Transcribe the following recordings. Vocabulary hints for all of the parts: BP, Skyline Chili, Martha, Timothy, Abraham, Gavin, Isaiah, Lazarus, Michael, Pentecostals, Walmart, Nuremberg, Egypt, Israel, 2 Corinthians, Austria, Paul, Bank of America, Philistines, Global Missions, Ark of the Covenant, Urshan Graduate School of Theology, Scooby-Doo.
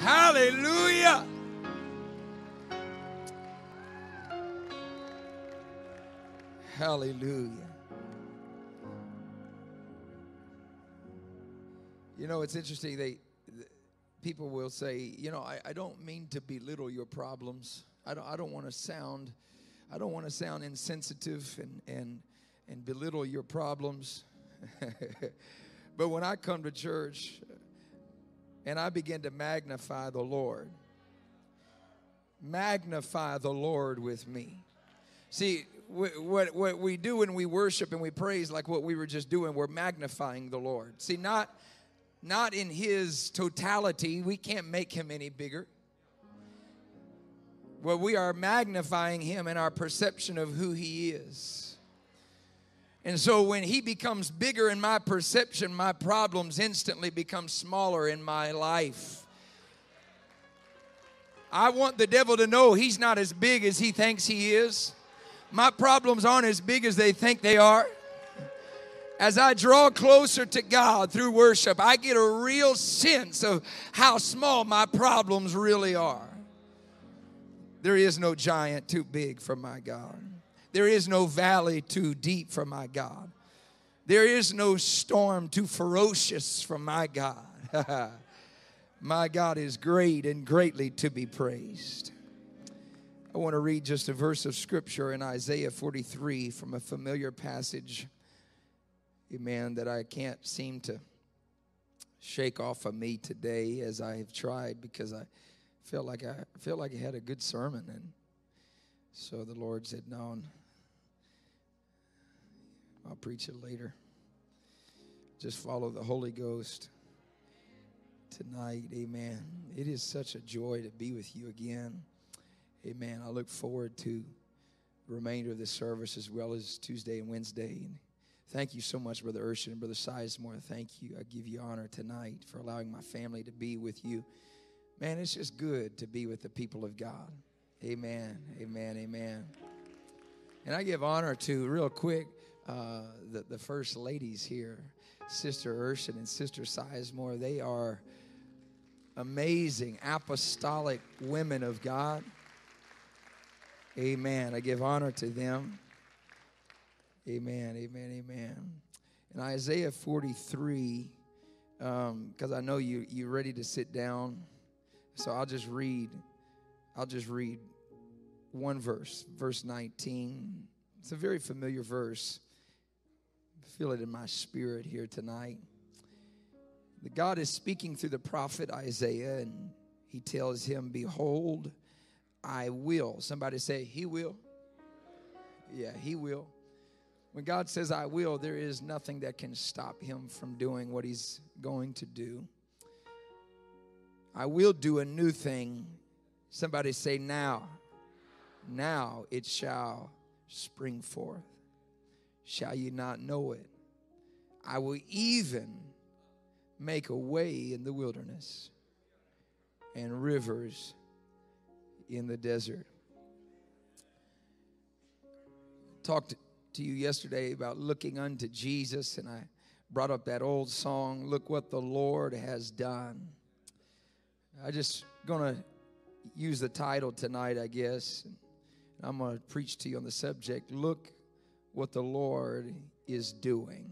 Hallelujah. Hallelujah. You know, it's interesting. People will say, you know, I don't mean to belittle your problems. I don't want to sound insensitive and belittle your problems. But when I come to church and I begin to magnify the Lord with me. See, what we do when we worship and we praise, like what we were just doing, we're magnifying the Lord. See, not in his totality. We can't make him any bigger. Well, we are magnifying him in our perception of who he is. And so when he becomes bigger in my perception, my problems instantly become smaller in my life. I want the devil to know he's not as big as he thinks he is. My problems aren't as big as they think they are. As I draw closer to God through worship, I get a real sense of how small my problems really are. There is no giant too big for my God. There is no valley too deep for my God. There is no storm too ferocious for my God. My God is great and greatly to be praised. I want to read just a verse of Scripture in Isaiah 43 from a familiar passage, amen, that I can't seem to shake off of me today as I have tried, because I feel like I had a good sermon, and so the Lord said, no, I'll preach it later. Just follow the Holy Ghost tonight, amen. It is such a joy to be with you again, amen. I look forward to the remainder of this service as well as Tuesday and Wednesday. And thank you so much, Brother Urshan and Brother Sizemore. Thank you. I give you honor tonight for allowing my family to be with you. Man, it's just good to be with the people of God. Amen, amen, amen. And I give honor to, real quick, the first ladies here, Sister Urshan and Sister Sizemore. They are amazing apostolic women of God. Amen. I give honor to them. Amen, amen, amen. In Isaiah 43, because I know you're ready to sit down, so I'll just read one verse, verse 19. It's a very familiar verse. I feel it in my spirit here tonight. God is speaking through the prophet Isaiah, and he tells him, behold, I will. Somebody say, he will. Yeah, he will. When God says, I will, there is nothing that can stop him from doing what he's going to do. I will do a new thing. Somebody say, now. Now it shall spring forth. Shall you not know it? I will even make a way in the wilderness and rivers in the desert. Talked to you yesterday about looking unto Jesus, and I brought up that old song, look what the Lord has done. I just going to use the title tonight, I guess. And I'm going to preach to you on the subject, look what the Lord is doing.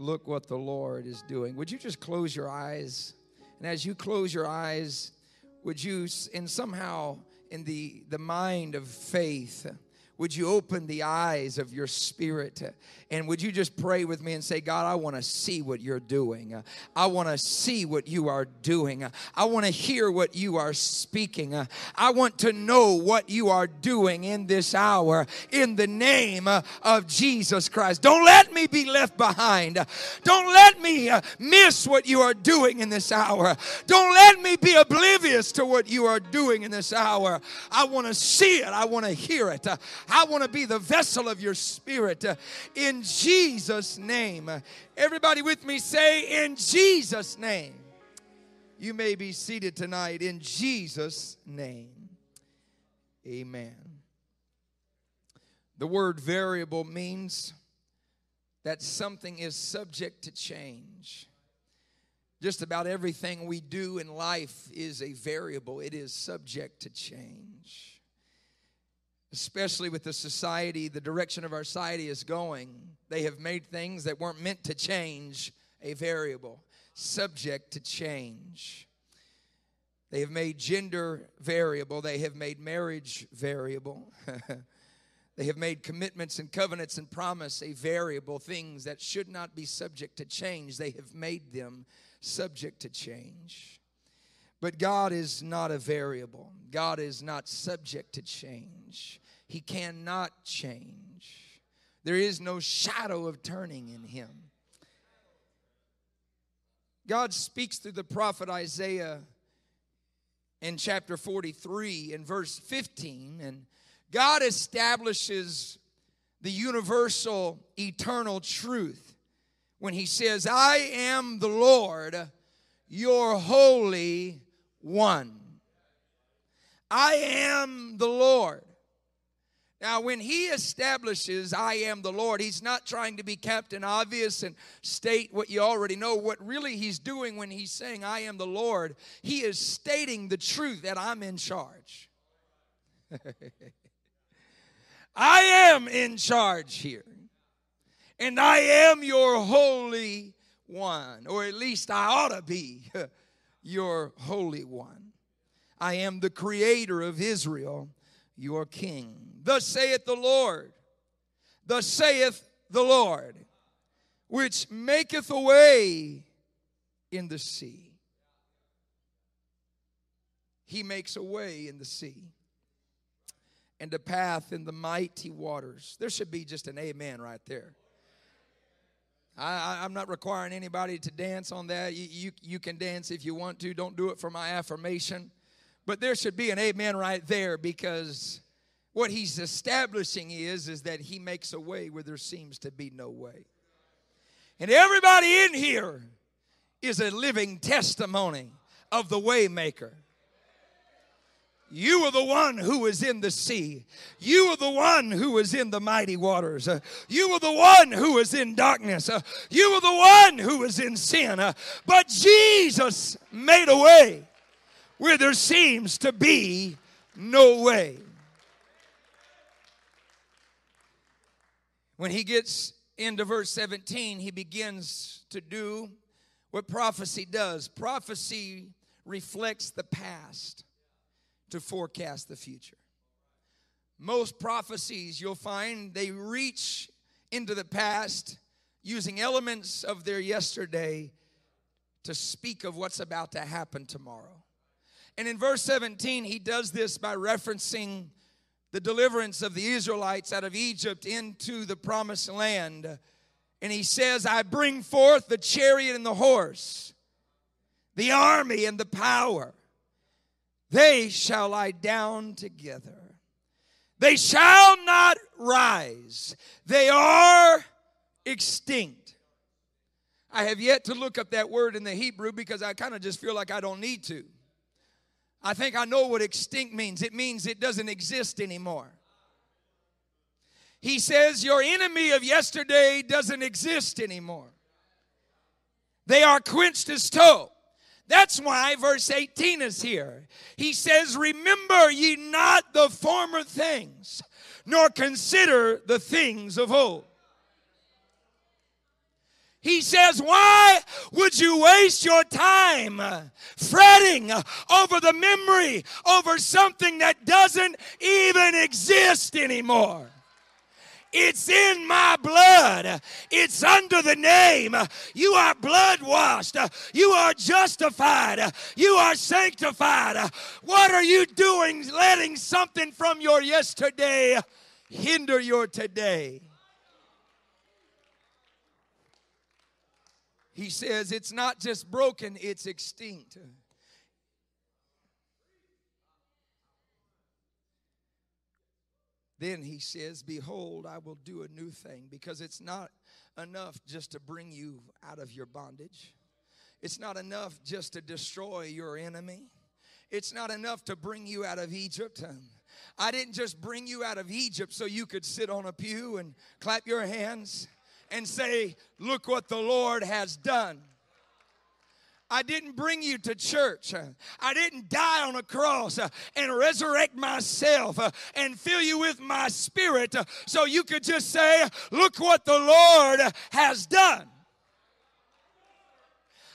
Look what the Lord is doing. Would you just close your eyes? And as you close your eyes, would you, and somehow in the mind of faith, would you open the eyes of your spirit? And would you just pray with me and say, God, I want to see what you're doing. I want to see what you are doing. I want to hear what you are speaking. I want to know what you are doing in this hour in the name of Jesus Christ. Don't let me be left behind. Don't let me miss what you are doing in this hour. Don't let me be oblivious to what you are doing in this hour. I want to see it. I want to hear it. I want to be the vessel of your spirit in Jesus' name. Everybody with me say, in Jesus' name. You may be seated tonight in Jesus' name. Amen. The word variable means that something is subject to change. Just about everything we do in life is a variable. It is subject to change. Especially with the society, the direction of our society is going. They have made things that weren't meant to change a variable, subject to change. They have made gender variable. They have made marriage variable. They have made commitments and covenants and promise a variable, things that should not be subject to change. They have made them subject to change. But God is not a variable. God is not subject to change. He cannot change. There is no shadow of turning in Him. God speaks through the prophet Isaiah in chapter 43 and verse 15, and God establishes the universal, eternal truth when He says, I am the Lord, your Holy One. I am the Lord. Now, when He establishes, I am the Lord, He's not trying to be Captain Obvious and state what you already know. What really He's doing when He's saying, I am the Lord, He is stating the truth that I'm in charge. I am in charge here, and I am your Holy One, or at least I ought to be your Holy One. I am the Creator of Israel, your King. Thus saith the Lord, thus saith the Lord, which maketh a way in the sea. He makes a way in the sea, and a path in the mighty waters. There should be just an amen right there. I'm not requiring anybody to dance on that. You can dance if you want to. Don't do it for my affirmation. But there should be an amen right there, because what He's establishing is that He makes a way where there seems to be no way. And everybody in here is a living testimony of the way maker. You are the one who is in the sea. You are the one who is in the mighty waters. You are the one who is in darkness. You are the one who is in sin. But Jesus made a way where there seems to be no way. When He gets into verse 17, He begins to do what prophecy does. Prophecy reflects the past to forecast the future. Most prophecies, you'll find, they reach into the past using elements of their yesterday to speak of what's about to happen tomorrow. And in verse 17, He does this by referencing the deliverance of the Israelites out of Egypt into the promised land. And He says, I bring forth the chariot and the horse, the army and the power. They shall lie down together. They shall not rise. They are extinct. I have yet to look up that word in the Hebrew, because I kind of just feel like I don't need to. I think I know what extinct means. It means it doesn't exist anymore. He says your enemy of yesterday doesn't exist anymore. They are quenched as tow. That's why verse 18 is here. He says, remember ye not the former things, nor consider the things of old. He says, why would you waste your time fretting over the memory, over something that doesn't even exist anymore? It's in my blood. It's under the name. You are blood washed. You are justified. You are sanctified. What are you doing letting something from your yesterday hinder your today? He says it's not just broken, it's extinct. Then He says, behold, I will do a new thing, because it's not enough just to bring you out of your bondage. It's not enough just to destroy your enemy. It's not enough to bring you out of Egypt. I didn't just bring you out of Egypt so you could sit on a pew and clap your hands and say, look what the Lord has done. I didn't bring you to church. I didn't die on a cross and resurrect myself and fill you with my spirit so you could just say, look what the Lord has done.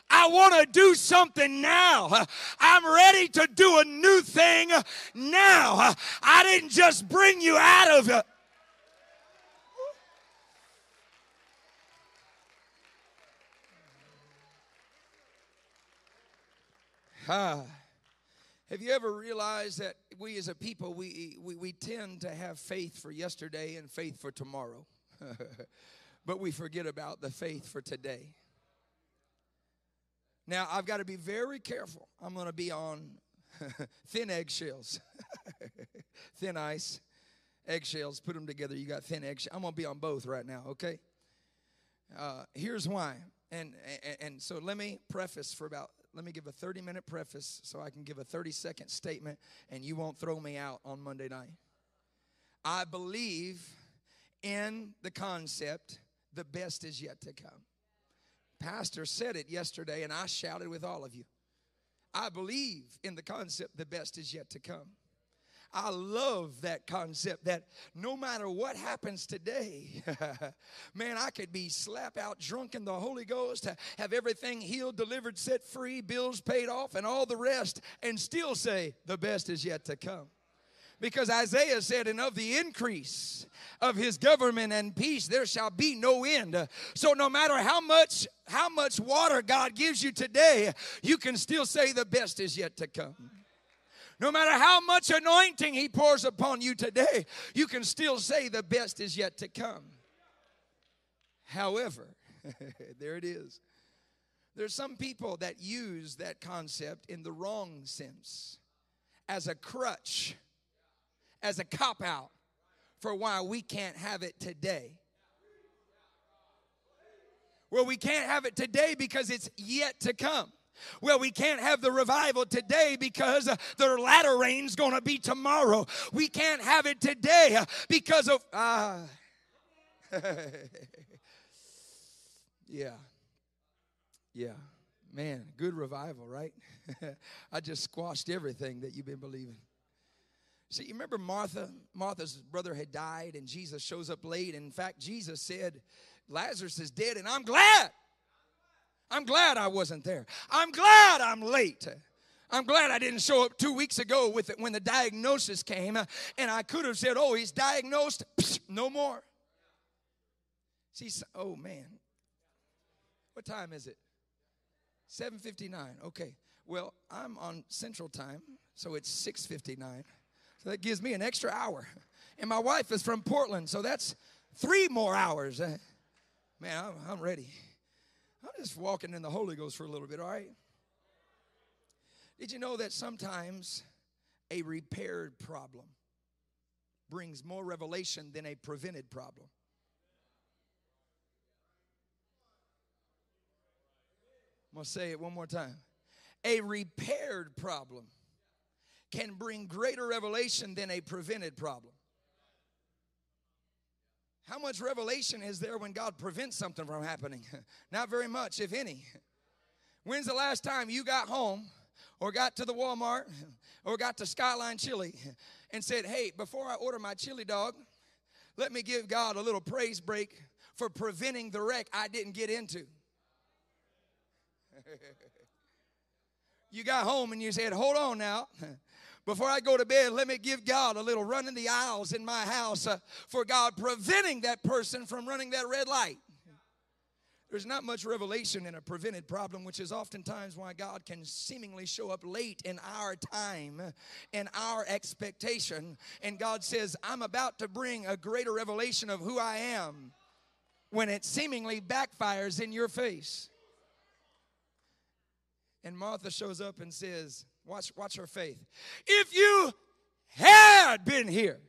I want to do something now. I'm ready to do a new thing now. I didn't just bring you out of it. Have you ever realized that we as a people, we tend to have faith for yesterday and faith for tomorrow, but we forget about the faith for today. Now, I've got to be very careful. I'm going to be on thin eggshells, thin ice, eggshells, put them together. You got thin eggshells. I'm going to be on both right now, okay? Here's why. And so let me preface for about, let me give a 30-minute preface so I can give a 30-second statement and you won't throw me out on Monday night. I believe in the concept, the best is yet to come. Pastor said it yesterday, and I shouted with all of you. I believe in the concept, the best is yet to come. I love that concept that no matter what happens today, man, I could be slap out drunk in the Holy Ghost, have everything healed, delivered, set free, bills paid off, and all the rest, and still say the best is yet to come. Because Isaiah said, and of the increase of his government and peace, there shall be no end. So no matter how much water God gives you today, you can still say the best is yet to come. No matter how much anointing he pours upon you today, you can still say the best is yet to come. However, there it is. There's some people that use that concept in the wrong sense as a crutch, as a cop-out for why we can't have it today. Well, we can't have it today because it's yet to come. Well, we can't have the revival today because the latter rain's going to be tomorrow. We can't have it today because of... Yeah. Man, good revival, right? I just squashed everything that you've been believing. See, you remember Martha? Martha's brother had died, and Jesus shows up late. In fact, Jesus said, Lazarus is dead, and I'm glad. I'm glad I wasn't there. I'm glad I'm late. I'm glad I didn't show up 2 weeks ago with it when the diagnosis came, and I could have said, oh, he's diagnosed. No more. See, oh, man. What time is it? 7:59. Okay. Well, I'm on Central Time, so it's 6:59. So that gives me an extra hour. And my wife is from Portland, so that's 3 more hours. Man, I'm ready. I'm just walking in the Holy Ghost for a little bit, all right? Did you know that sometimes a repaired problem brings more revelation than a prevented problem? I'm going to say it one more time. A repaired problem can bring greater revelation than a prevented problem. How much revelation is there when God prevents something from happening? Not very much, if any. When's the last time you got home or got to the Walmart or got to Skyline Chili and said, hey, before I order my chili dog, let me give God a little praise break for preventing the wreck I didn't get into? You got home and you said, hold on now. Before I go to bed, let me give God a little run in the aisles in my house for God preventing that person from running that red light. There's not much revelation in a prevented problem, which is oftentimes why God can seemingly show up late in our time and our expectation. And God says, I'm about to bring a greater revelation of who I am when it seemingly backfires in your face. And Martha shows up and says, watch her faith. If you had been here,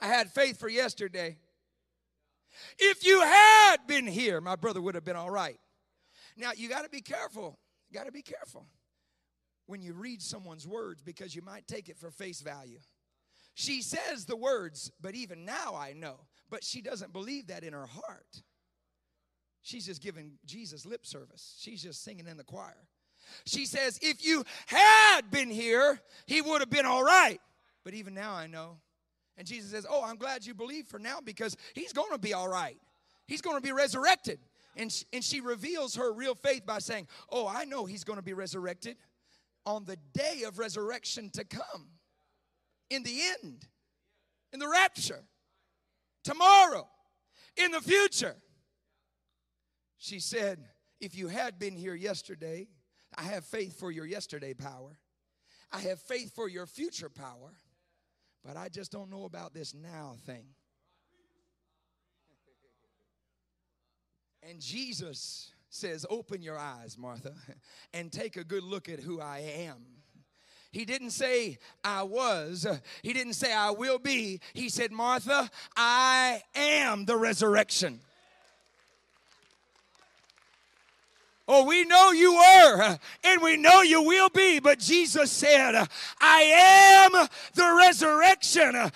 I had faith for yesterday. If you had been here, my brother would have been all right. Now, you got to be careful. You got to be careful when you read someone's words because you might take it for face value. She says the words, but even now I know. But she doesn't believe that in her heart. She's just giving Jesus lip service. She's just singing in the choir. She says, if you had been here, he would have been all right. But even now I know. And Jesus says, oh, I'm glad you believe for now, because he's going to be all right. He's going to be resurrected. And she reveals her real faith by saying, oh, I know he's going to be resurrected on the day of resurrection to come. In the end. In the rapture. Tomorrow. In the future. She said, if you had been here yesterday, I have faith for your yesterday power. I have faith for your future power. But I just don't know about this now thing. And Jesus says, open your eyes, Martha, and take a good look at who I am. He didn't say, I was. He didn't say, I will be. He said, Martha, I am the resurrection. Oh, we know you were, and we know you will be. But Jesus said, I am the resurrection, and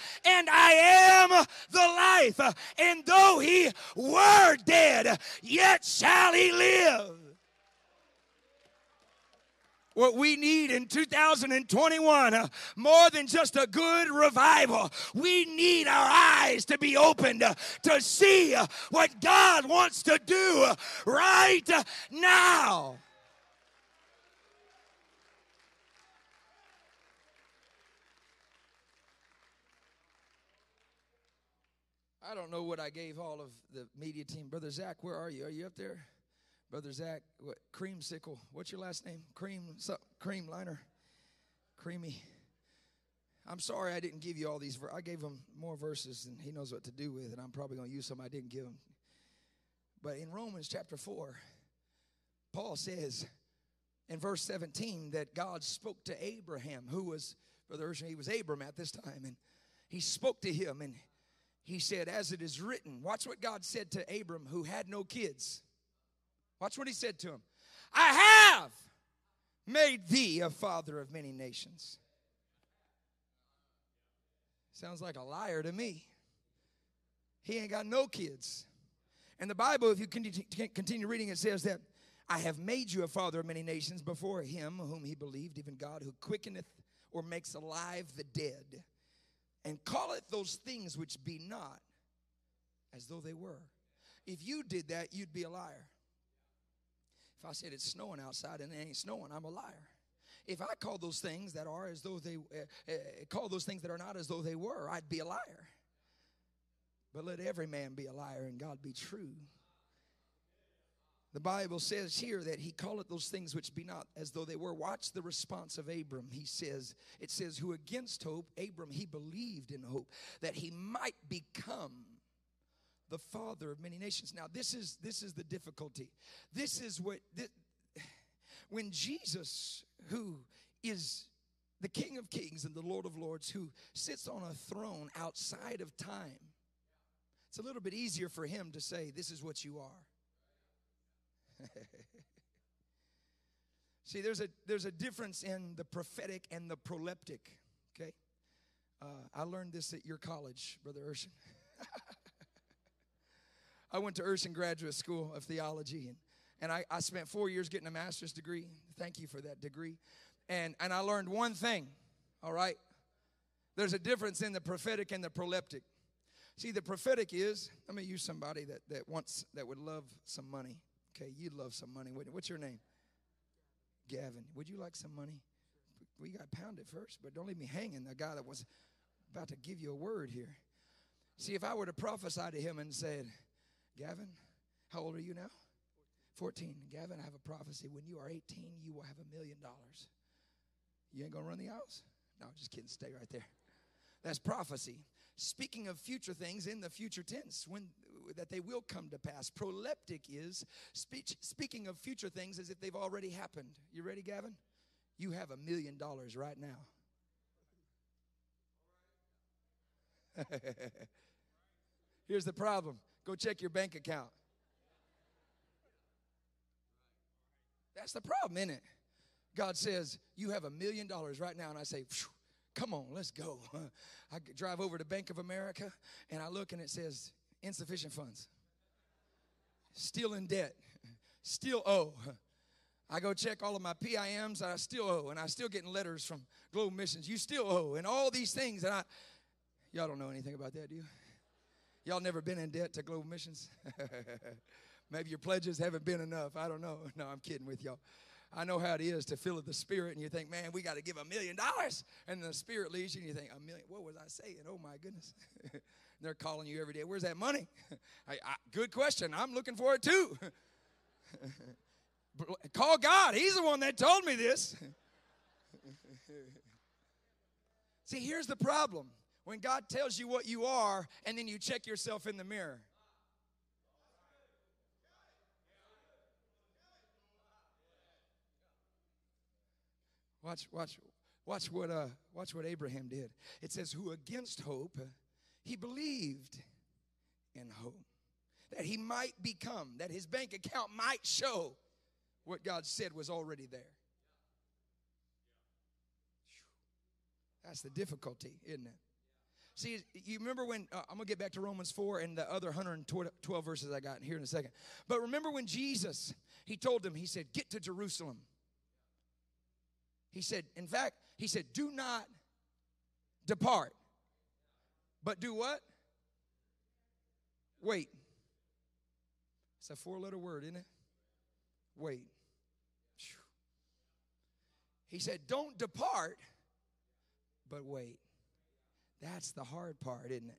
I am the life. And though he were dead, yet shall he live. What we need in 2021, more than just a good revival, we need our eyes to be opened to see what God wants to do right now. I don't know what I gave all of the media team. Brother Zach, where are you? Are you up there? Brother Zach, what, Creamsicle, what's your last name? Creamliner, Creamy. I'm sorry I didn't give you all these. I gave him more verses than he knows what to do with, and I'm probably going to use some I didn't give him. But in Romans chapter 4, Paul says in verse 17 that God spoke to Abraham, who was, Brother Urshan, he was Abram at this time, and he spoke to him, and he said, as it is written, watch what God said to Abram, who had no kids. Watch what he said to him. I have made thee a father of many nations. Sounds like a liar to me. He ain't got no kids. And the Bible, if you continue reading, it says that I have made you a father of many nations before him whom he believed, even God who quickeneth or makes alive the dead, and calleth those things which be not as though they were. If you did that, you'd be a liar. If I said it's snowing outside and it ain't snowing, I'm a liar. If I call those things that are as though they call those things that are not as though they were, I'd be a liar. But let every man be a liar and God be true. The Bible says here that he calleth those things which be not as though they were. Watch the response of Abram. He says, it says, who against hope, Abram, he believed in hope that he might become the father of many nations. Now, this is the difficulty. This is what, when Jesus, who is the King of Kings and the Lord of Lords, who sits on a throne outside of time, it's a little bit easier for him to say, this is what you are. See, there's a difference in the prophetic and the proleptic, okay? I learned this at your college, Brother Urshan. I went to Urshan Graduate School of Theology, and I spent 4 years getting a master's degree. Thank you for that degree. And I learned one thing, all right? There's a difference in the prophetic and the proleptic. See, the prophetic is, let me use somebody that would love some money. Okay, you'd love some money. What's your name? Gavin. Would you like some money? Well, you got to pound it first, but don't leave me hanging. The guy that was about to give you a word here. See, if I were to prophesy to him and said, Gavin, how old are you now? 14. Gavin, I have a prophecy. When you are 18, you will have $1 million. You ain't going to run the house? No, just kidding. Stay right there. That's prophecy. Speaking of future things in the future tense, when that they will come to pass. Proleptic is speaking of future things as if they've already happened. You ready, Gavin? You have $1 million right now. Here's the problem. Go check your bank account. That's the problem, isn't it? God says, you have $1 million right now. And I say, come on, let's go. I drive over to Bank of America, and I look, and it says, insufficient funds. Still in debt. Still owe. I go check all of my PIMs that I still owe, and I still getting letters from Global Missions. You still owe, and all these things. And y'all don't know anything about that, do you? Y'all never been in debt to Global Missions? Maybe your pledges haven't been enough. I don't know. No, I'm kidding with y'all. I know how it is to fill the Spirit, and you think, man, we got to give $1 million. And the Spirit leads you, and you think, $1 million? What was I saying? Oh, my goodness. They're calling you every day. Where's that money? Good question. I'm looking for it, too. Call God. He's the one that told me this. See, here's the problem. When God tells you what you are, and then you check yourself in the mirror. Watch what Abraham did. It says, who against hope, he believed in hope, that he might become, that his bank account might show what God said was already there. That's the difficulty, isn't it? See, you remember when, I'm going to get back to Romans 4 and the other 112 verses I got here in a second. But remember when Jesus, he told them, he said, get to Jerusalem. He said, in fact, he said, do not depart, but do what? Wait. It's a four-letter word, isn't it? Wait. He said, don't depart, but wait. That's the hard part, isn't it?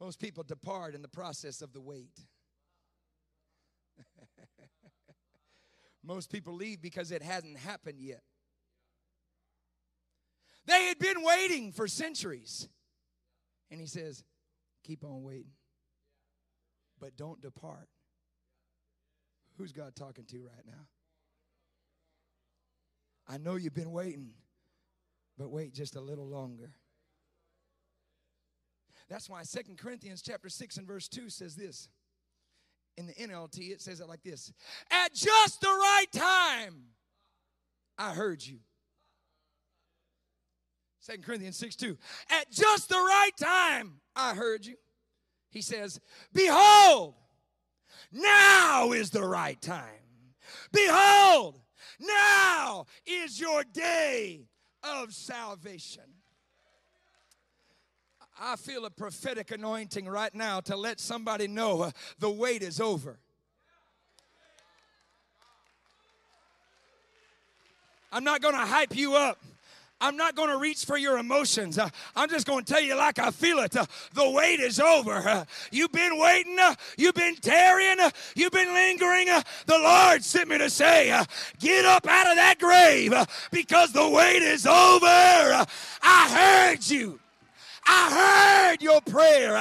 Most people depart in the process of the wait. Most people leave because it hasn't happened yet. They had been waiting for centuries. And he says, keep on waiting, but don't depart. Who's God talking to right now? I know you've been waiting, but wait just a little longer. That's why 2 Corinthians chapter 6 and verse 2 says this. In the NLT, it says it like this. At just the right time, I heard you. 2 Corinthians 6:2. At just the right time, I heard you. He says, behold, now is the right time. Behold, now is your day of salvation. I feel a prophetic anointing right now to let somebody know the wait is over. I'm not going to hype you up. I'm not going to reach for your emotions. I'm just going to tell you like I feel it. The wait is over. You've been waiting. You've been tarrying. You've been lingering. The Lord sent me to say, get up out of that grave because the wait is over. I heard you. I heard your prayer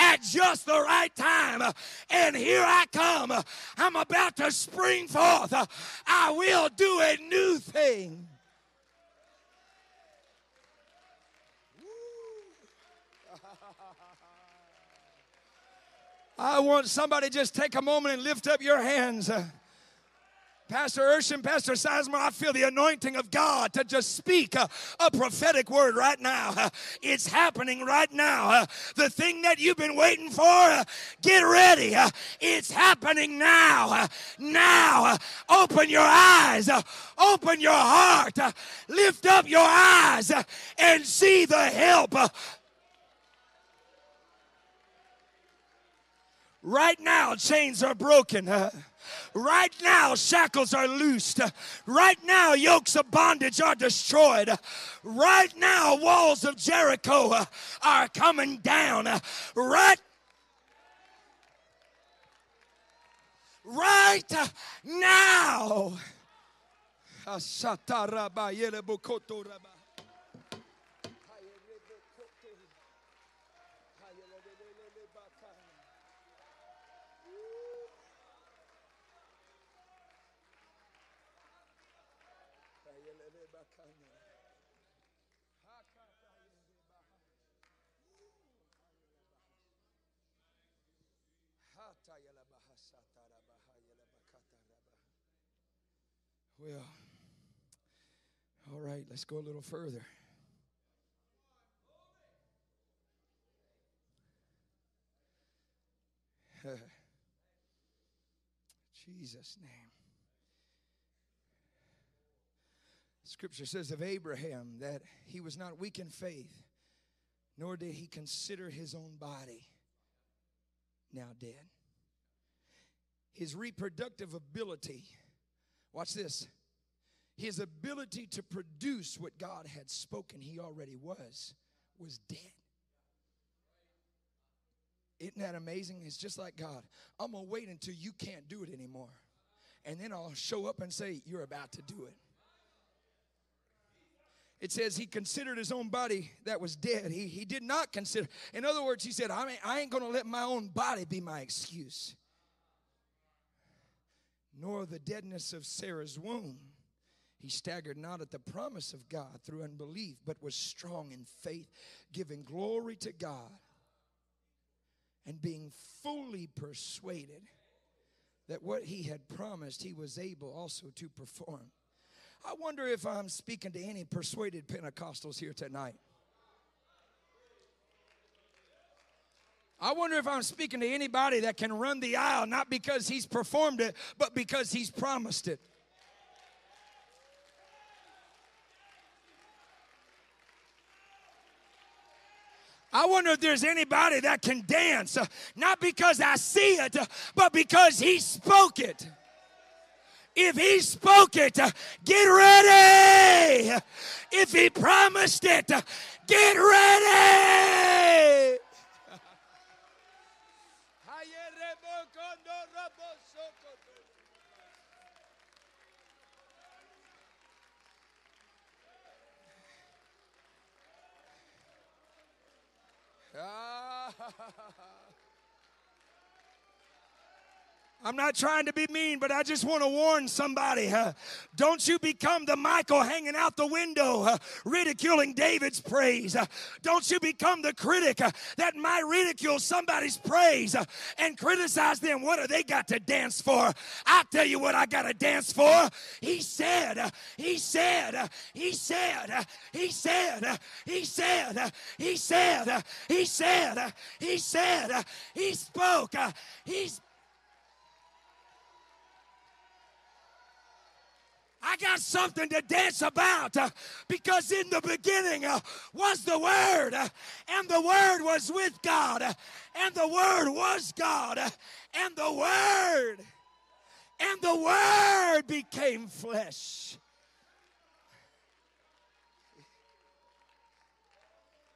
at just the right time, and here I come. I'm about to spring forth. I will do a new thing. I want somebody just take a moment and lift up your hands. Pastor Urshan, Pastor Sizemore, I feel the anointing of God to just speak a prophetic word right now. It's happening right now. The thing that you've been waiting for, get ready. It's happening now. Open your eyes. Open your heart. Lift up your eyes and see the help. Right now, chains are broken. Right now, shackles are loosed. Right now, yokes of bondage are destroyed. Right now, walls of Jericho are coming down. Right now. Well, all right, let's go a little further. Jesus' name. Scripture says of Abraham that he was not weak in faith, nor did he consider his own body now dead. His reproductive ability, watch this, his ability to produce what God had spoken he already was dead. Isn't that amazing? It's just like God. I'm going to wait until you can't do it anymore. And then I'll show up and say, you're about to do it. It says he considered his own body that was dead. He did not consider. In other words, he said, I ain't going to let my own body be my excuse. Nor the deadness of Sarah's womb. He staggered not at the promise of God through unbelief, but was strong in faith, giving glory to God, and being fully persuaded that what he had promised, he was able also to perform. I wonder if I'm speaking to any persuaded Pentecostals here tonight. I wonder if I'm speaking to anybody that can run the aisle, not because he's performed it, but because he's promised it. I wonder if there's anybody that can dance, not because I see it, but because he spoke it. If he spoke it, get ready. If he promised it, get ready. I'm not trying to be mean, but I just want to warn somebody. Don't you become the Michael hanging out the window, ridiculing David's praise. Don't you become the critic that might ridicule somebody's praise and criticize them. What have they got to dance for? I'll tell you what I got to dance for. He spoke. I got something to dance about because in the beginning was the Word, and the Word was with God, and the Word was God, and the Word became flesh.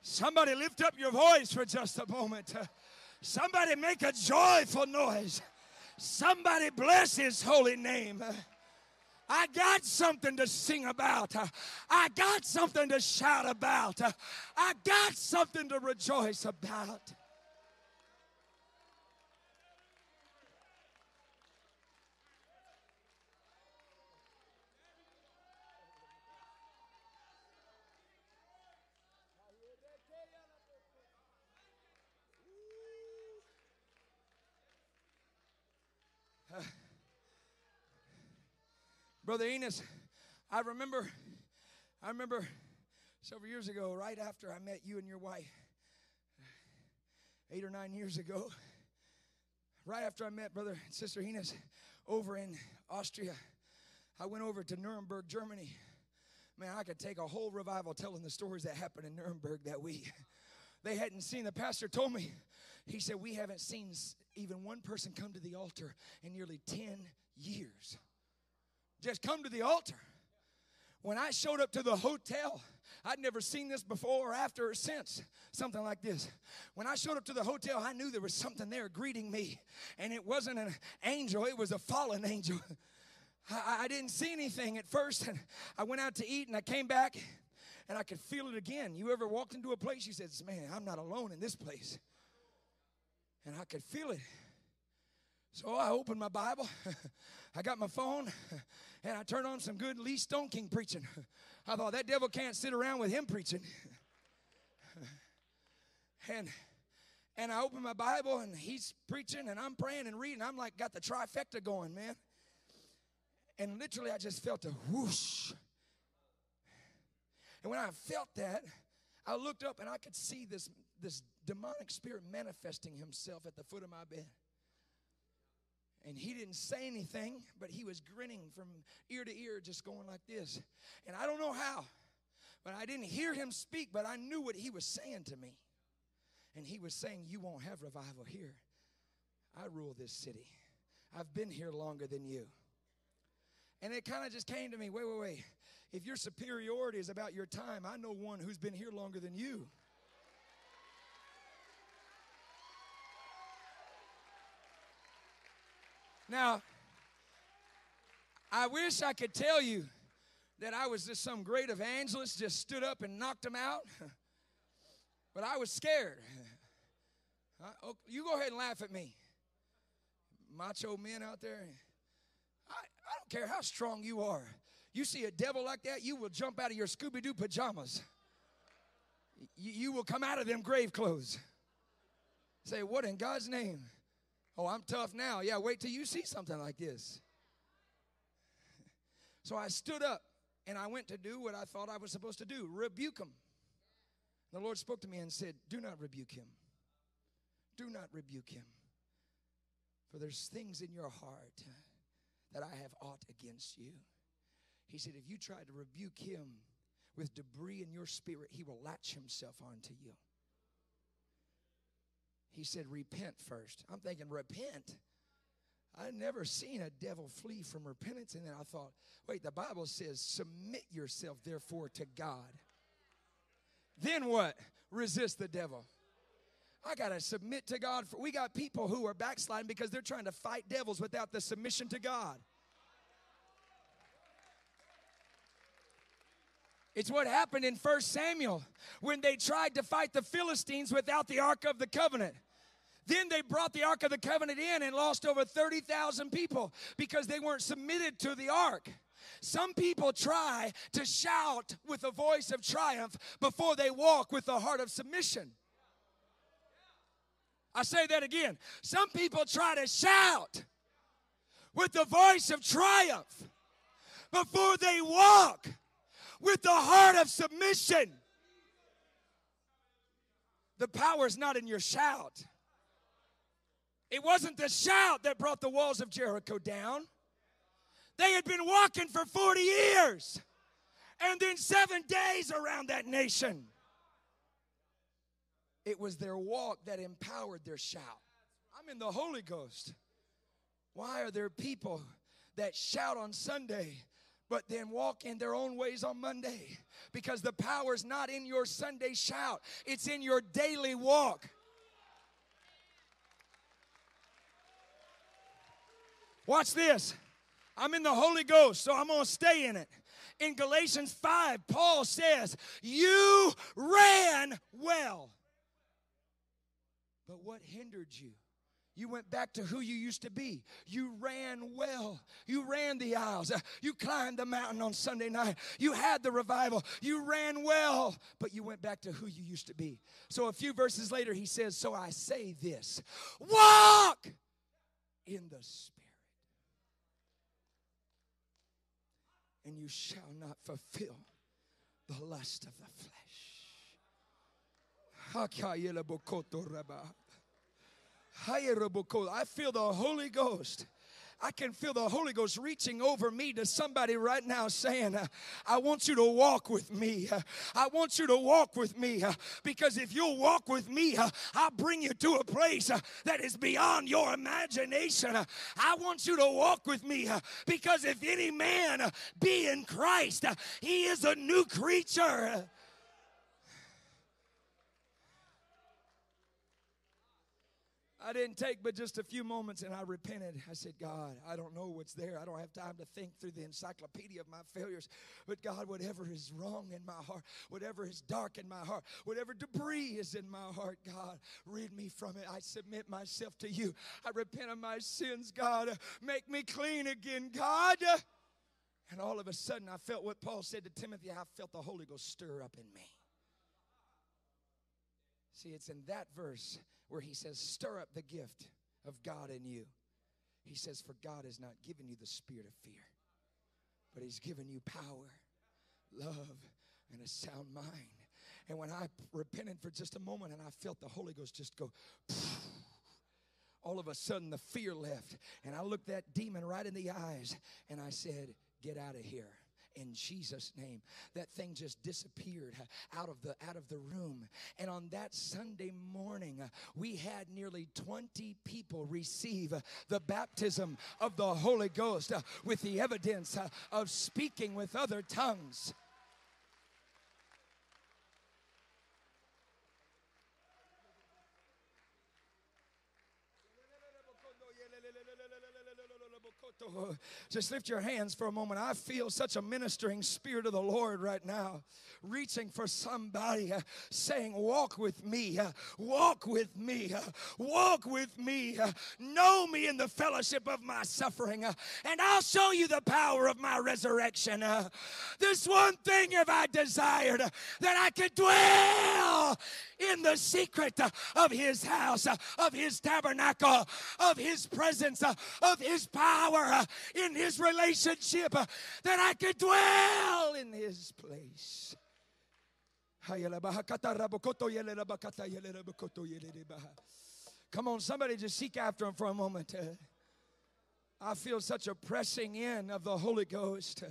Somebody lift up your voice for just a moment. Somebody make a joyful noise. Somebody bless His holy name. I got something to sing about. I got something to shout about. I got something to rejoice about. Brother Enos, I remember several years ago, right after I met you and your wife, 8 or 9 years ago, right after I met Brother and Sister Enos over in Austria, I went over to Nuremberg, Germany. Man, I could take a whole revival telling the stories that happened in Nuremberg that week. They hadn't seen, the pastor told me, he said, we haven't seen even one person come to the altar in nearly 10 years. Just come to the altar. When I showed up to the hotel, I'd never seen this before or after or since, something like this. When I showed up to the hotel, I knew there was something there greeting me. And it wasn't an angel, it was a fallen angel. I didn't see anything at first. And I went out to eat and I came back and I could feel it again. You ever walked into a place, you said, man, I'm not alone in this place. And I could feel it. So I opened my Bible, I got my phone, and I turned on some good Lee Stoneking preaching. I thought, that devil can't sit around with him preaching. And I opened my Bible, and he's preaching, and I'm praying and reading. I'm like, got the trifecta going, man. And literally, I just felt a whoosh. And when I felt that, I looked up, and I could see this demonic spirit manifesting himself at the foot of my bed. And he didn't say anything, but he was grinning from ear to ear, just going like this. And I don't know how, but I didn't hear him speak, but I knew what he was saying to me. And he was saying, you won't have revival here. I rule this city. I've been here longer than you. And it kind of just came to me, wait. If your superiority is about your time, I know one who's been here longer than you. Now, I wish I could tell you that I was just some great evangelist, just stood up and knocked them out. But I was scared. Oh, you go ahead and laugh at me. Macho men out there. I don't care how strong you are. You see a devil like that, you will jump out of your Scooby-Doo pajamas. You will come out of them grave clothes. Say, what in God's name? Oh, I'm tough now. Yeah, wait till you see something like this. So I stood up, and I went to do what I thought I was supposed to do, rebuke him. The Lord spoke to me and said, do not rebuke him. Do not rebuke him. For there's things in your heart that I have aught against you. He said, if you try to rebuke him with debris in your spirit, he will latch himself onto you. He said, repent first. I'm thinking, repent? I've never seen a devil flee from repentance. And then I thought, wait, the Bible says, submit yourself, therefore, to God. Then what? Resist the devil. I got to submit to God. We got people who are backsliding because they're trying to fight devils without the submission to God. It's what happened in 1 Samuel when they tried to fight the Philistines without the Ark of the Covenant. Then they brought the Ark of the Covenant in and lost over 30,000 people because they weren't submitted to the Ark. Some people try to shout with a voice of triumph before they walk with a heart of submission. I say that again. Some people try to shout with the voice of triumph before they walk with the heart of submission. The power is not in your shout. It wasn't the shout that brought the walls of Jericho down. They had been walking for 40 years and then 7 days around that nation. It was their walk that empowered their shout. I'm in the Holy Ghost. Why are there people that shout on Sunday but then walk in their own ways on Monday? Because the power's not in your Sunday shout. It's in your daily walk. Watch this. I'm in the Holy Ghost, so I'm going to stay in it. In Galatians 5, Paul says, you ran well. But what hindered you? You went back to who you used to be. You ran well. You ran the aisles. You climbed the mountain on Sunday night. You had the revival. You ran well, but you went back to who you used to be. So a few verses later, he says, so I say this, walk in the Spirit, and you shall not fulfill the lust of the flesh. I feel the Holy Ghost. I can feel the Holy Ghost reaching over me to somebody right now saying, I want you to walk with me. I want you to walk with me because if you'll walk with me, I'll bring you to a place that is beyond your imagination. I want you to walk with me because if any man be in Christ, he is a new creature. I didn't take but just a few moments, and I repented. I said, God, I don't know what's there. I don't have time to think through the encyclopedia of my failures. But, God, whatever is wrong in my heart, whatever is dark in my heart, whatever debris is in my heart, God, rid me from it. I submit myself to you. I repent of my sins, God. Make me clean again, God. And all of a sudden, I felt what Paul said to Timothy. I felt the Holy Ghost stir up in me. See, it's in that verse where he says, stir up the gift of God in you. He says, for God has not given you the spirit of fear, but he's given you power, love, and a sound mind. And when I repented for just a moment and I felt the Holy Ghost just go, all of a sudden the fear left. And I looked that demon right in the eyes and I said, get out of here. In Jesus' name, that thing just disappeared out of the room. And on that Sunday morning, we had nearly 20 people receive the baptism of the Holy Ghost with the evidence of speaking with other tongues. Just lift your hands for a moment. I feel such a ministering spirit of the Lord right now, reaching for somebody, saying, walk with me, walk with me, walk with me, know me in the fellowship of my suffering, and I'll show you the power of my resurrection. This one thing have I desired, that I could dwell in the secret of his house, of his tabernacle, of his presence, of his power, in his relationship, that I could dwell in his place. Come on, somebody just seek after him for a moment. I feel such a pressing in of the Holy Ghost.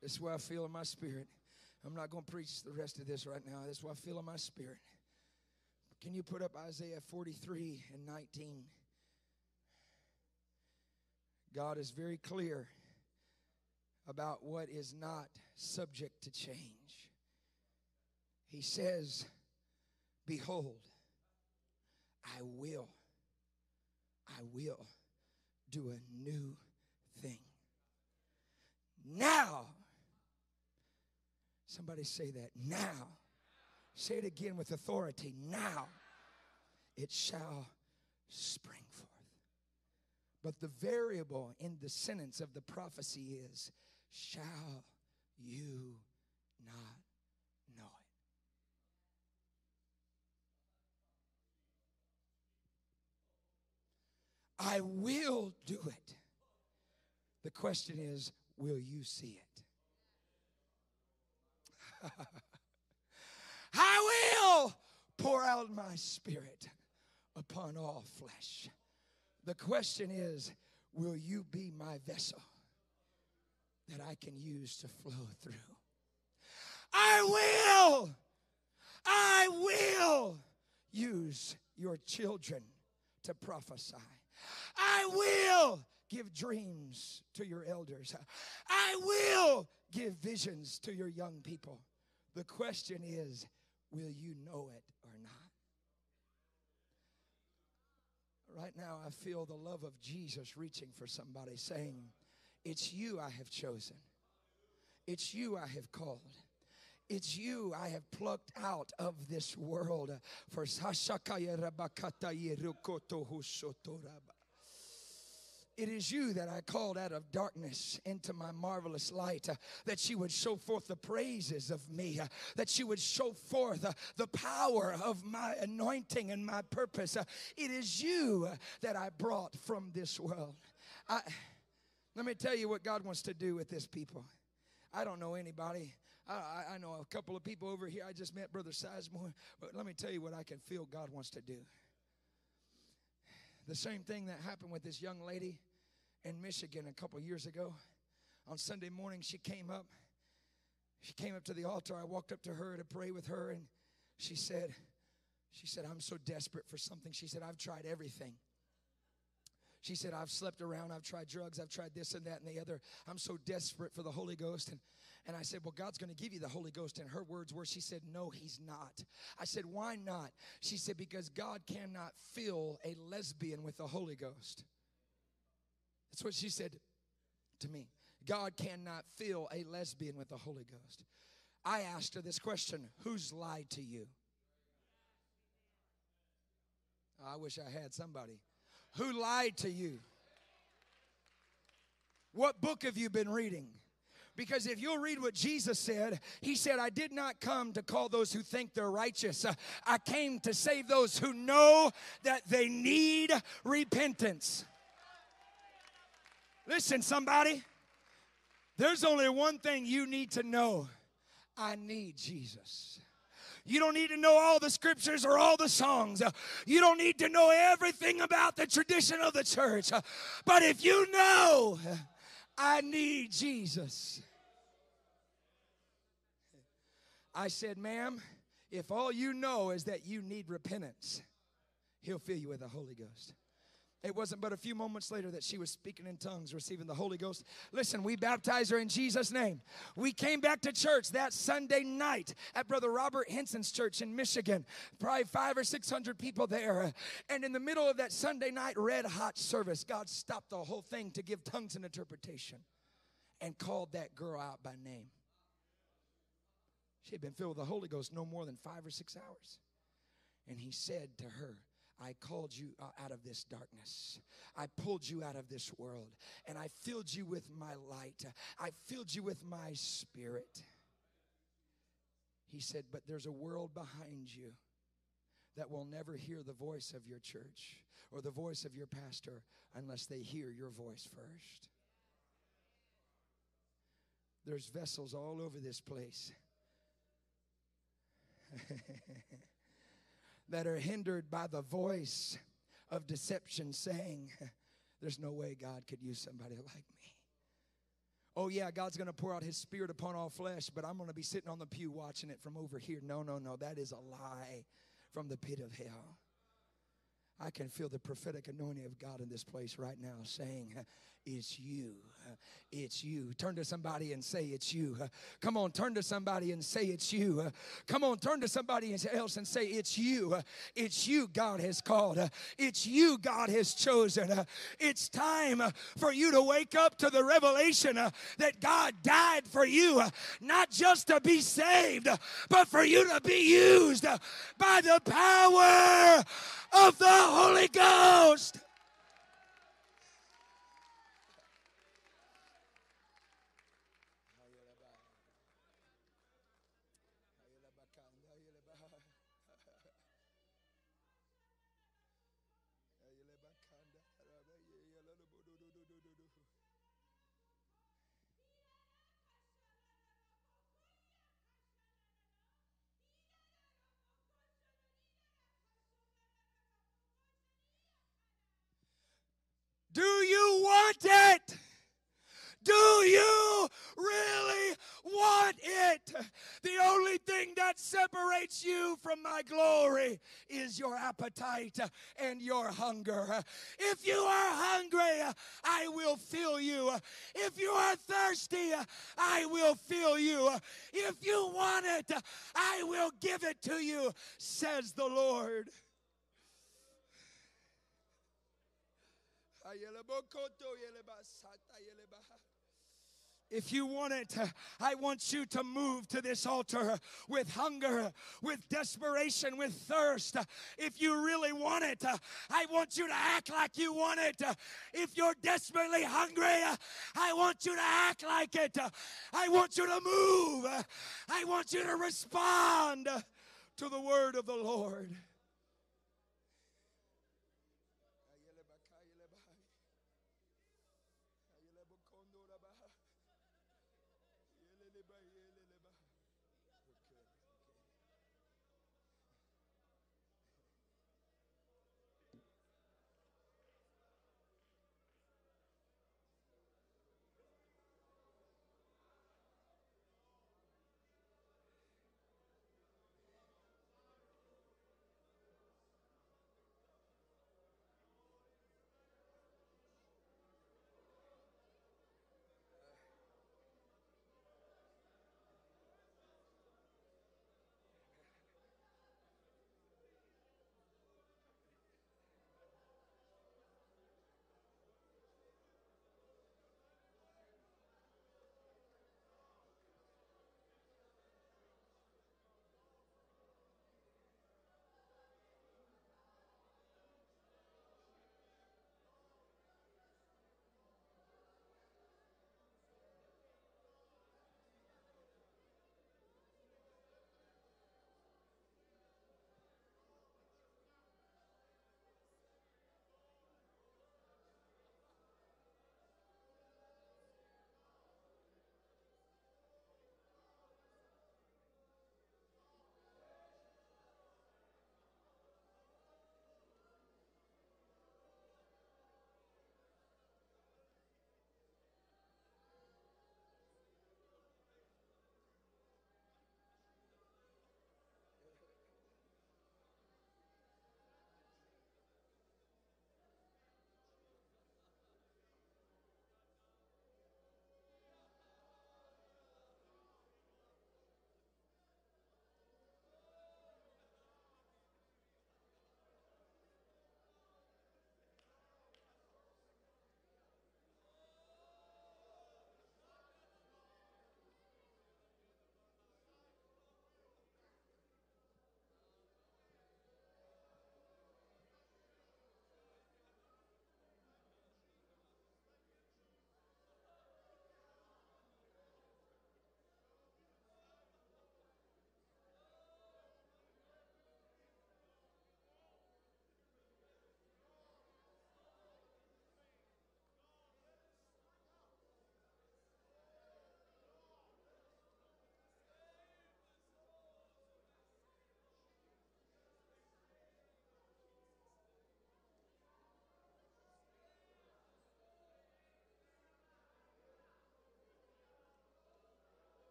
That's why I feel in my spirit. I'm not going to preach the rest of this right now. That's why I feel in my spirit. Can you put up Isaiah 43 and 19? God is very clear about what is not subject to change. He says, behold, I will do a new thing. Now. Somebody say that. Now. Say it again with authority. Now it shall spring forth. But the variable in the sentence of the prophecy is, shall you not know it? I will do it. The question is, will you see it? I will pour out my spirit upon all flesh. The question is, will you be my vessel that I can use to flow through? I will use your children to prophesy. I will give dreams to your elders. I will give visions to your young people. The question is, will you know it or not? Right now, I feel the love of Jesus reaching for somebody, saying, it's you I have chosen. It's you I have called. It's you I have plucked out of this world. For it is you that I called out of darkness into my marvelous light, that you would show forth the praises of me, that you would show forth the power of my anointing and my purpose. It is you that I brought from this world. Let me tell you what God wants to do with this people. I don't know anybody. I know a couple of people over here. I just met Brother Sizemore. But let me tell you what I can feel God wants to do. The same thing that happened with this young lady in Michigan a couple years ago. On Sunday morning, she came up. She came up to the altar. I walked up to her to pray with her, and she said, I'm so desperate for something. She said, I've tried everything. She said, I've slept around. I've tried drugs. I've tried this and that and the other. I'm so desperate for the Holy Ghost. And I said, well, God's going to give you the Holy Ghost. And her words were, she said, no, he's not. I said, why not? She said, because God cannot fill a lesbian with the Holy Ghost. That's what she said to me. God cannot fill a lesbian with the Holy Ghost. I asked her this question, who's lied to you? I wish I had somebody. Who lied to you? What book have you been reading? Because if you'll read what Jesus said, he said, I did not come to call those who think they're righteous. I came to save those who know that they need repentance. Listen, somebody, there's only one thing you need to know. I need Jesus. You don't need to know all the scriptures or all the songs. You don't need to know everything about the tradition of the church. But if you know, I need Jesus. I said, ma'am, if all you know is that you need repentance, he'll fill you with the Holy Ghost. It wasn't but a few moments later that she was speaking in tongues, receiving the Holy Ghost. Listen, we baptized her in Jesus' name. We came back to church that Sunday night at Brother Robert Henson's church in Michigan. Probably 500 or 600 people there. And in the middle of that Sunday night red-hot service, God stopped the whole thing to give tongues and interpretation and called that girl out by name. She had been filled with the Holy Ghost no more than 5 or 6 hours. And he said to her, I called you out of this darkness. I pulled you out of this world. And I filled you with my light. I filled you with my spirit. He said, but there's a world behind you that will never hear the voice of your church or the voice of your pastor unless they hear your voice first. There's vessels all over this place that are hindered by the voice of deception saying, there's no way God could use somebody like me. Oh yeah, God's going to pour out his spirit upon all flesh, but I'm going to be sitting on the pew watching it from over here. No, no, no, that is a lie from the pit of hell. I can feel the prophetic anointing of God in this place right now saying, it's you. It's you. Turn to somebody and say it's you. Come on, turn to somebody and say it's you. Come on, turn to somebody else and say it's you. It's you God has called. It's you God has chosen. It's time for you to wake up to the revelation that God died for you, not just to be saved, but for you to be used by the power of the Holy Ghost. Do you want it? Do you really want it? The only thing that separates you from my glory is your appetite and your hunger. If you are hungry, I will fill you. If you are thirsty, I will fill you. If you want it, I will give it to you, says the Lord. If you want it, I want you to move to this altar with hunger, with desperation, with thirst. If you really want it, I want you to act like you want it. If you're desperately hungry, I want you to act like it. I want you to move. I want you to respond to the word of the Lord.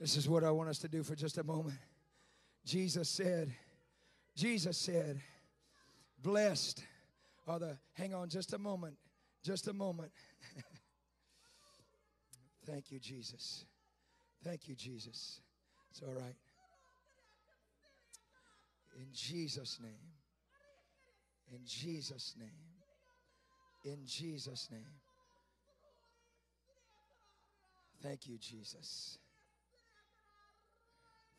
This is what I want us to do for just a moment. Jesus said, blessed are the, hang on just a moment. Thank you, Jesus. Thank you, Jesus. It's all right. In Jesus' name. Thank you, Jesus.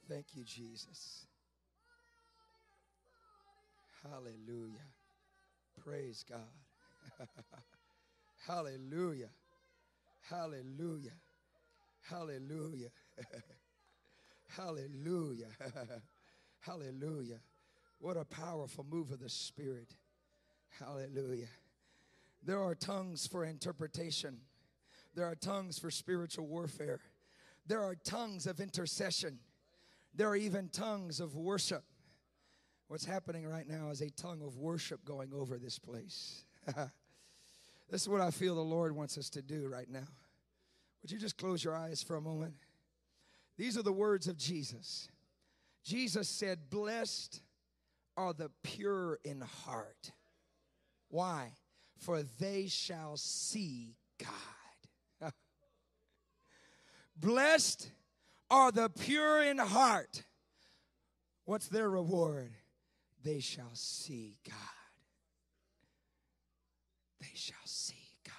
Thank you, Jesus. Hallelujah. Praise God. Hallelujah. Hallelujah. Hallelujah. Hallelujah. Hallelujah. What a powerful move of the Spirit. Hallelujah. There are tongues for interpretation. There are tongues for spiritual warfare. There are tongues of intercession. There are even tongues of worship. What's happening right now is a tongue of worship going over this place. This is what I feel the Lord wants us to do right now. Would you just close your eyes for a moment? These are the words of Jesus. Jesus said, blessed are the pure in heart. Why? For they shall see God. Blessed are the pure in heart. What's their reward? They shall see God. They shall see God.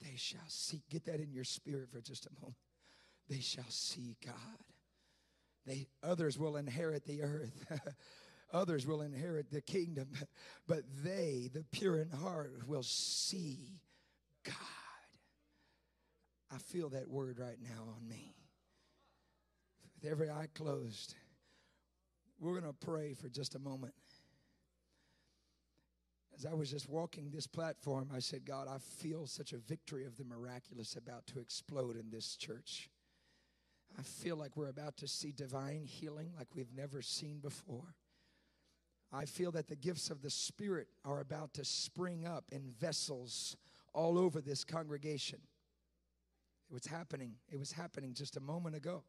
They shall see. Get that in your spirit for just a moment. They shall see God. Others will inherit the earth. Others will inherit the kingdom. But they, the pure in heart, will see God. I feel that word right now on me. With every eye closed, we're going to pray for just a moment. As I was just walking this platform, I said, God, I feel such a victory of the miraculous about to explode in this church. I feel like we're about to see divine healing like we've never seen before. I feel that the gifts of the Spirit are about to spring up in vessels all over this congregation. It was happening just a moment ago.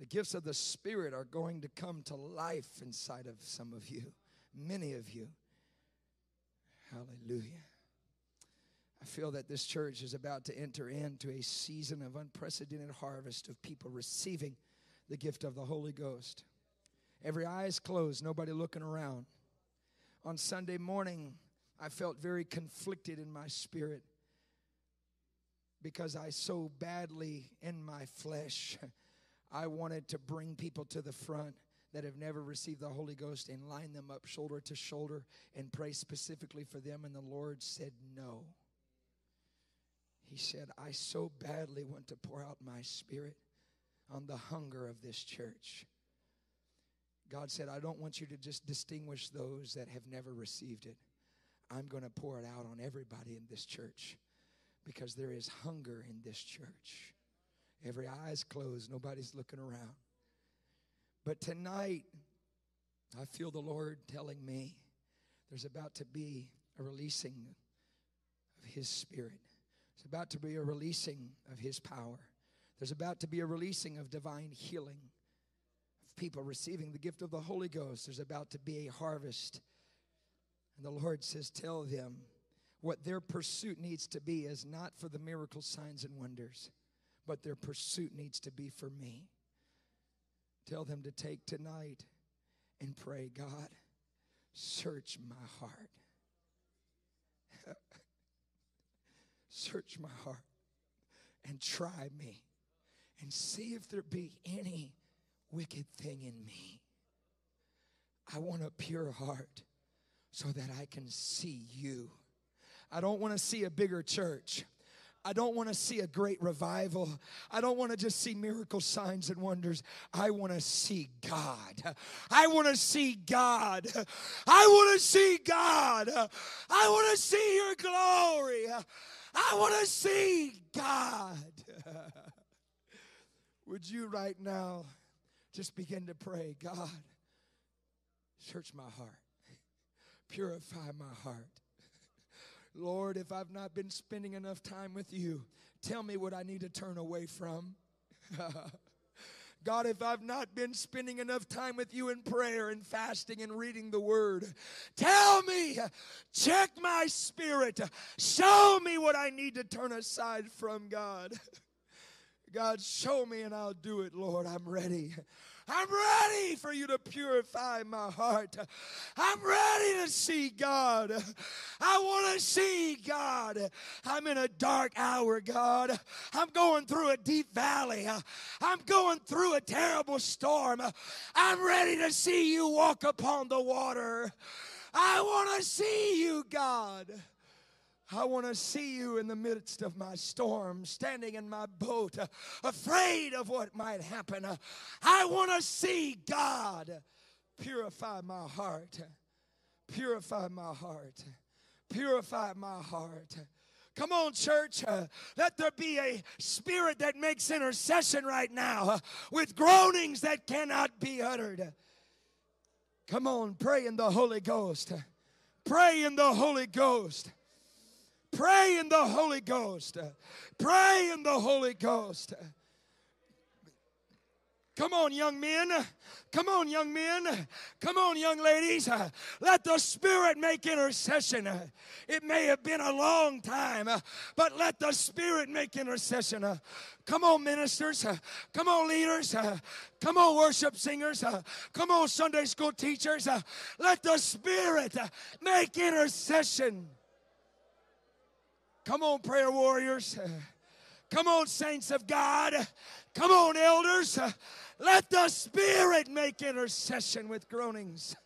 The gifts of the Spirit are going to come to life inside of some of you, many of you. Hallelujah. I feel that this church is about to enter into a season of unprecedented harvest of people receiving the gift of the Holy Ghost. Every eye is closed, nobody looking around. On Sunday morning, I felt very conflicted in my spirit because I so badly in my flesh, I wanted to bring people to the front that have never received the Holy Ghost and line them up shoulder to shoulder and pray specifically for them. And the Lord said no. He said, I so badly want to pour out my Spirit on the hunger of this church. God said, I don't want you to just distinguish those that have never received it. I'm going to pour it out on everybody in this church because there is hunger in this church. Every eye is closed. Nobody's looking around. But tonight, I feel the Lord telling me there's about to be a releasing of His Spirit. There's about to be a releasing of His power. There's about to be a releasing of divine healing. Of people receiving the gift of the Holy Ghost. There's about to be a harvest. And the Lord says, tell them what their pursuit needs to be is not for the miracle signs and wonders, but their pursuit needs to be for me. Tell them to take tonight and pray, God, search my heart. Search my heart and try me and see if there be any wicked thing in me. I want a pure heart so that I can see you. I don't want to see a bigger church. I don't want to see a great revival. I don't want to just see miracle signs and wonders. I want to see God. I want to see God. I want to see God. I want to see your glory. I want to see God. Would you right now just begin to pray, God, search my heart. Purify my heart. Lord, if I've not been spending enough time with you, tell me what I need to turn away from. God, if I've not been spending enough time with you in prayer and fasting and reading the word, tell me, check my spirit, show me what I need to turn aside from, God. God, show me and I'll do it, Lord. I'm ready. I'm ready for you to purify my heart. I'm ready to see God. I want to see God. I'm in a dark hour, God. I'm going through a deep valley. I'm going through a terrible storm. I'm ready to see you walk upon the water. I want to see you, God. I want to see you in the midst of my storm, standing in my boat, afraid of what might happen. I want to see God. Purify my heart. Purify my heart. Purify my heart. Come on, church. Let there be a spirit that makes intercession right now with groanings that cannot be uttered. Come on, pray in the Holy Ghost. Pray in the Holy Ghost. Pray in the Holy Ghost. Pray in the Holy Ghost. Come on, young men. Come on, young men. Come on, young ladies. Let the Spirit make intercession. It may have been a long time, but let the Spirit make intercession. Come on, ministers. Come on, leaders. Come on, worship singers. Come on, Sunday school teachers. Let the Spirit make intercession. Come on, prayer warriors. Come on, saints of God. Come on, elders. Let the Spirit make intercession with groanings.